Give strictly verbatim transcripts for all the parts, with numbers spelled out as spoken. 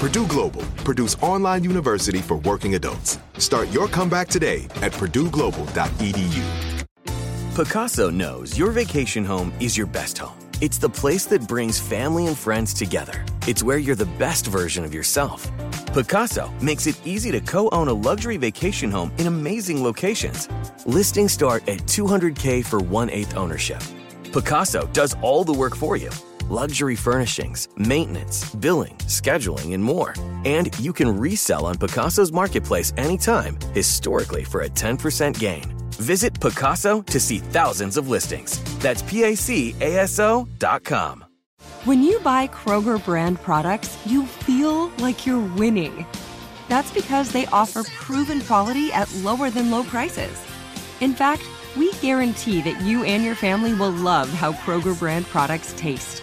Purdue Global, Purdue's online university for working adults. Start your comeback today at purdue global dot e d u. Pacaso knows your vacation home is your best home. It's the place that brings family and friends together. It's where you're the best version of yourself. Pacaso makes it easy to co-own a luxury vacation home in amazing locations. Listings start at two hundred thousand dollars for one-eighth ownership. Pacaso does all the work for you. Luxury furnishings, maintenance, billing, scheduling, and more. And you can resell on Pacaso's marketplace anytime, historically for a ten percent gain. Visit Pacaso to see thousands of listings. That's P A C A S O dot com. When you buy Kroger brand products, you feel like you're winning. That's because they offer proven quality at lower than low prices. In fact, we guarantee that you and your family will love how Kroger brand products taste,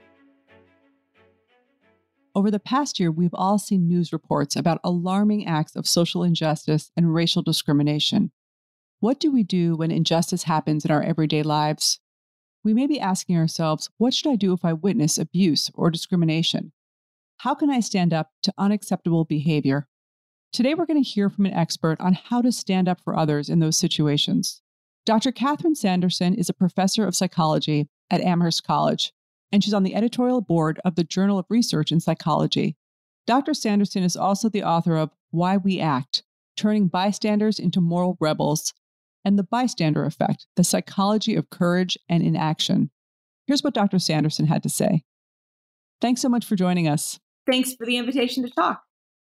Over the past year, we've all seen news reports about alarming acts of social injustice and racial discrimination. What do we do when injustice happens in our everyday lives? We may be asking ourselves, what should I do if I witness abuse or discrimination? How can I stand up to unacceptable behavior? Today, we're going to hear from an expert on how to stand up for others in those situations. Doctor Katherine Sanderson is a professor of psychology at Amherst College, and she's on the editorial board of the Journal of Research in Psychology. Doctor Sanderson is also the author of Why We Act: Turning Bystanders into Moral Rebels, and The Bystander Effect: The Psychology of Courage and Inaction. Here's what Doctor Sanderson had to say. Thanks so much for joining us. Thanks for the invitation to talk.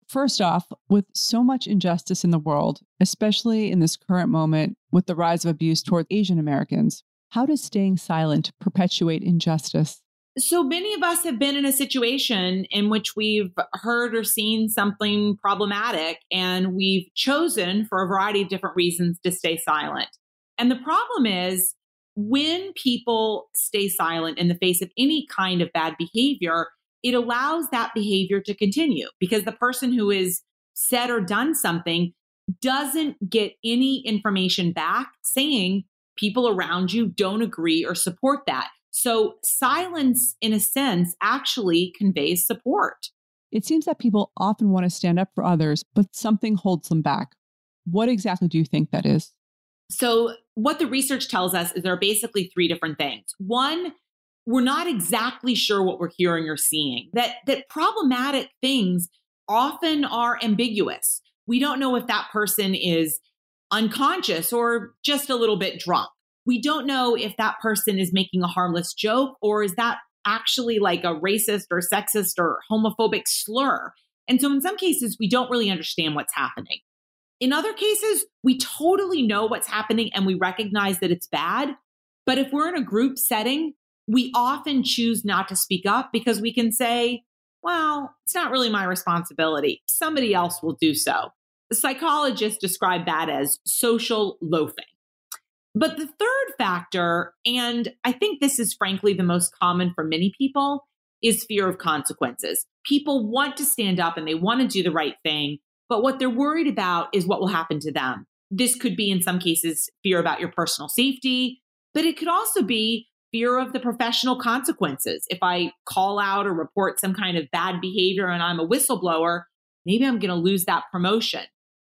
First off, with so much injustice in the world, especially in this current moment with the rise of abuse toward Asian Americans, how does staying silent perpetuate injustice? So many of us have been in a situation in which we've heard or seen something problematic, and we've chosen for a variety of different reasons to stay silent. And the problem is, when people stay silent in the face of any kind of bad behavior, it allows that behavior to continue, because the person who has said or done something doesn't get any information back saying people around you don't agree or support that. So silence, in a sense, actually conveys support. It seems that people often want to stand up for others, but something holds them back. What exactly do you think that is? So what the research tells us is there are basically three different things. One, we're not exactly sure what we're hearing or seeing. That, that problematic things often are ambiguous. We don't know if that person is unconscious or just a little bit drunk. we don't know if that person is making a harmless joke or is that actually like a racist or sexist or homophobic slur. And so in some cases, we don't really understand what's happening. In other cases, we totally know what's happening and we recognize that it's bad. But if we're in a group setting, we often choose not to speak up because we can say, well, it's not really my responsibility. Somebody else will do so. Psychologists describe that as social loafing. But the third factor, and I think this is frankly the most common for many people, is fear of consequences. People want to stand up and they want to do the right thing, but what they're worried about is what will happen to them. This could be, in some cases, fear about your personal safety, but it could also be fear of the professional consequences. If I call out or report some kind of bad behavior and I'm a whistleblower, maybe I'm going to lose that promotion.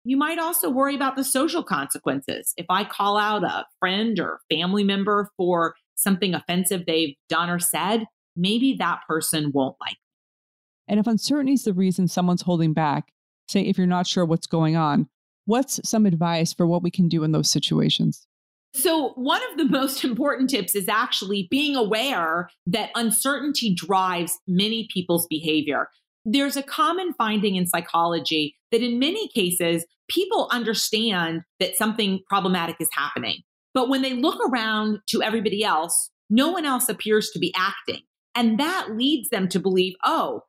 You might also worry about the social consequences. If I call out a friend or family member for something offensive they've done or said, maybe that person won't like me. And if uncertainty is the reason someone's holding back, say if you're not sure what's going on, what's some advice for what we can do in those situations? So one of the most important tips is actually being aware that uncertainty drives many people's behavior. There's a common finding in psychology that in many cases, people understand that something problematic is happening. But when they look around to everybody else, no one else appears to be acting. And that leads them to believe, oh,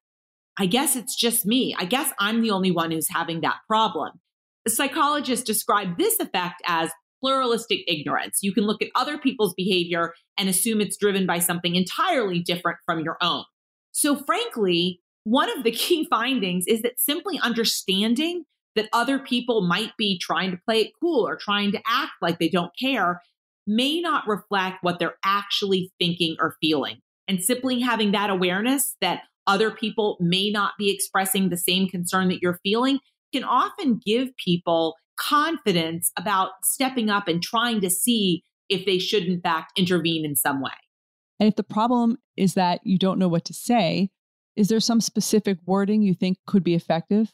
I guess it's just me. I guess I'm the only one who's having that problem. Psychologists describe this effect as pluralistic ignorance. You can look at other people's behavior and assume it's driven by something entirely different from your own. So frankly, one of the key findings is that simply understanding that other people might be trying to play it cool or trying to act like they don't care may not reflect what they're actually thinking or feeling. And simply having that awareness that other people may not be expressing the same concern that you're feeling can often give people confidence about stepping up and trying to see if they should, in fact, intervene in some way. And if the problem is that you don't know what to say, is there some specific wording you think could be effective?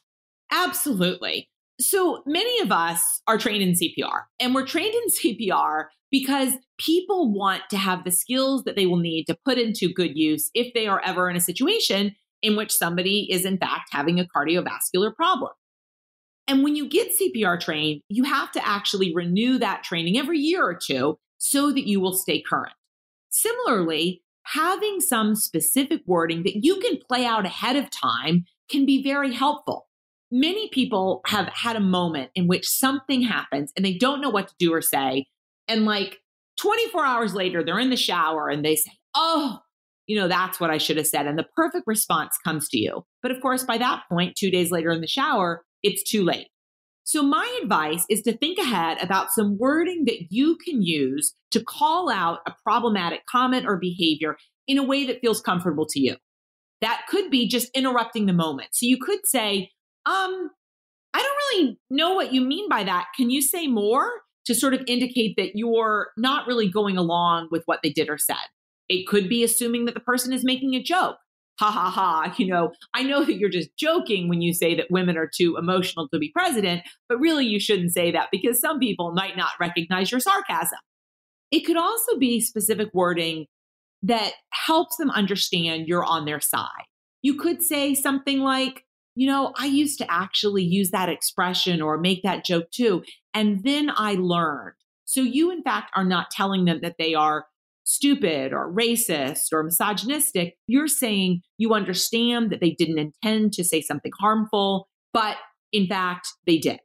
Absolutely. So many of us are trained in C P R, and we're trained in C P R because people want to have the skills that they will need to put into good use if they are ever in a situation in which somebody is, in fact, having a cardiovascular problem. And when you get C P R trained, you have to actually renew that training every year or two so that you will stay current. Similarly, having some specific wording that you can play out ahead of time can be very helpful. Many people have had a moment in which something happens and they don't know what to do or say. And like twenty-four hours later, they're in the shower and they say, oh, you know, that's what I should have said. And the perfect response comes to you. But of course, by that point, two days later in the shower, it's too late. So my advice is to think ahead about some wording that you can use to call out a problematic comment or behavior in a way that feels comfortable to you. That could be just interrupting the moment. So you could say, um, I don't really know what you mean by that. Can you say more? To sort of indicate that you're not really going along with what they did or said. It could be assuming that the person is making a joke. Ha ha ha, you know, I know that you're just joking when you say that women are too emotional to be president, but really you shouldn't say that because some people might not recognize your sarcasm. It could also be specific wording that helps them understand you're on their side. You could say something like, you know, I used to actually use that expression or make that joke too, and then I learned. So you, in fact, are not telling them that they are stupid or racist or misogynistic. You're saying you understand that they didn't intend to say something harmful, but in fact, they did.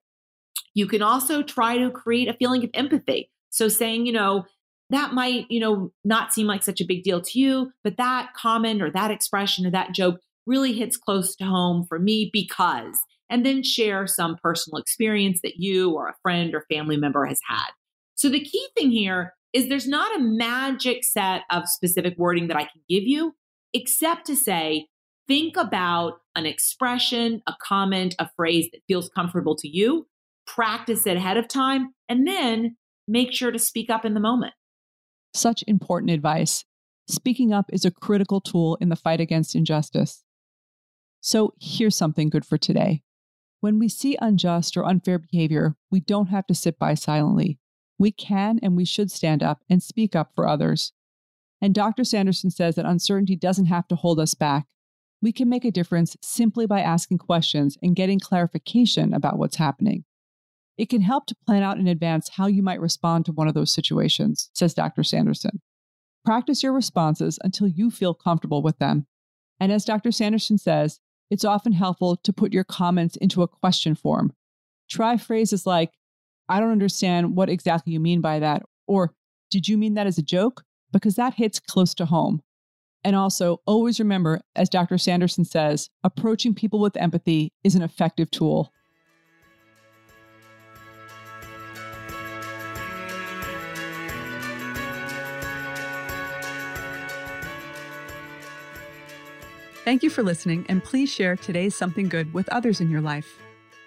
You can also try to create a feeling of empathy. So saying, you know, that might, you know, not seem like such a big deal to you, but that comment or that expression or that joke really hits close to home for me because, and then share some personal experience that you or a friend or family member has had. So the key thing here is there's not a magic set of specific wording that I can give you, except to say, think about an expression, a comment, a phrase that feels comfortable to you, practice it ahead of time, and then make sure to speak up in the moment. Such important advice. Speaking up is a critical tool in the fight against injustice. So here's something good for today. When we see unjust or unfair behavior, we don't have to sit by silently. we can and we should stand up and speak up for others. And Doctor Sanderson says that uncertainty doesn't have to hold us back. We can make a difference simply by asking questions and getting clarification about what's happening. It can help to plan out in advance how you might respond to one of those situations, says Doctor Sanderson. Practice your responses until you feel comfortable with them. And as Doctor Sanderson says, it's often helpful to put your comments into a question form. Try phrases like, I don't understand what exactly you mean by that, or did you mean that as a joke? Because that hits close to home. And also, always remember, as Doctor Sanderson says, approaching people with empathy is an effective tool. Thank you for listening, and please share today's Something Good with others in your life.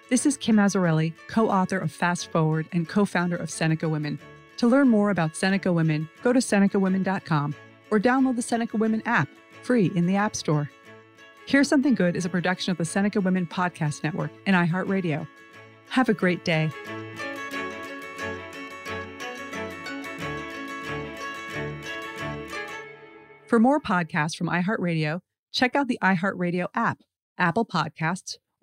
This is Kim Azzarelli, co-author of Fast Forward and co-founder of Seneca Women. To learn more about Seneca Women, go to seneca women dot com or download the Seneca Women app, free in the App Store. Here's Something Good is a production of the Seneca Women Podcast Network and iHeartRadio. Have a great day. For more podcasts from iHeartRadio, check out the iHeartRadio app, Apple Podcasts,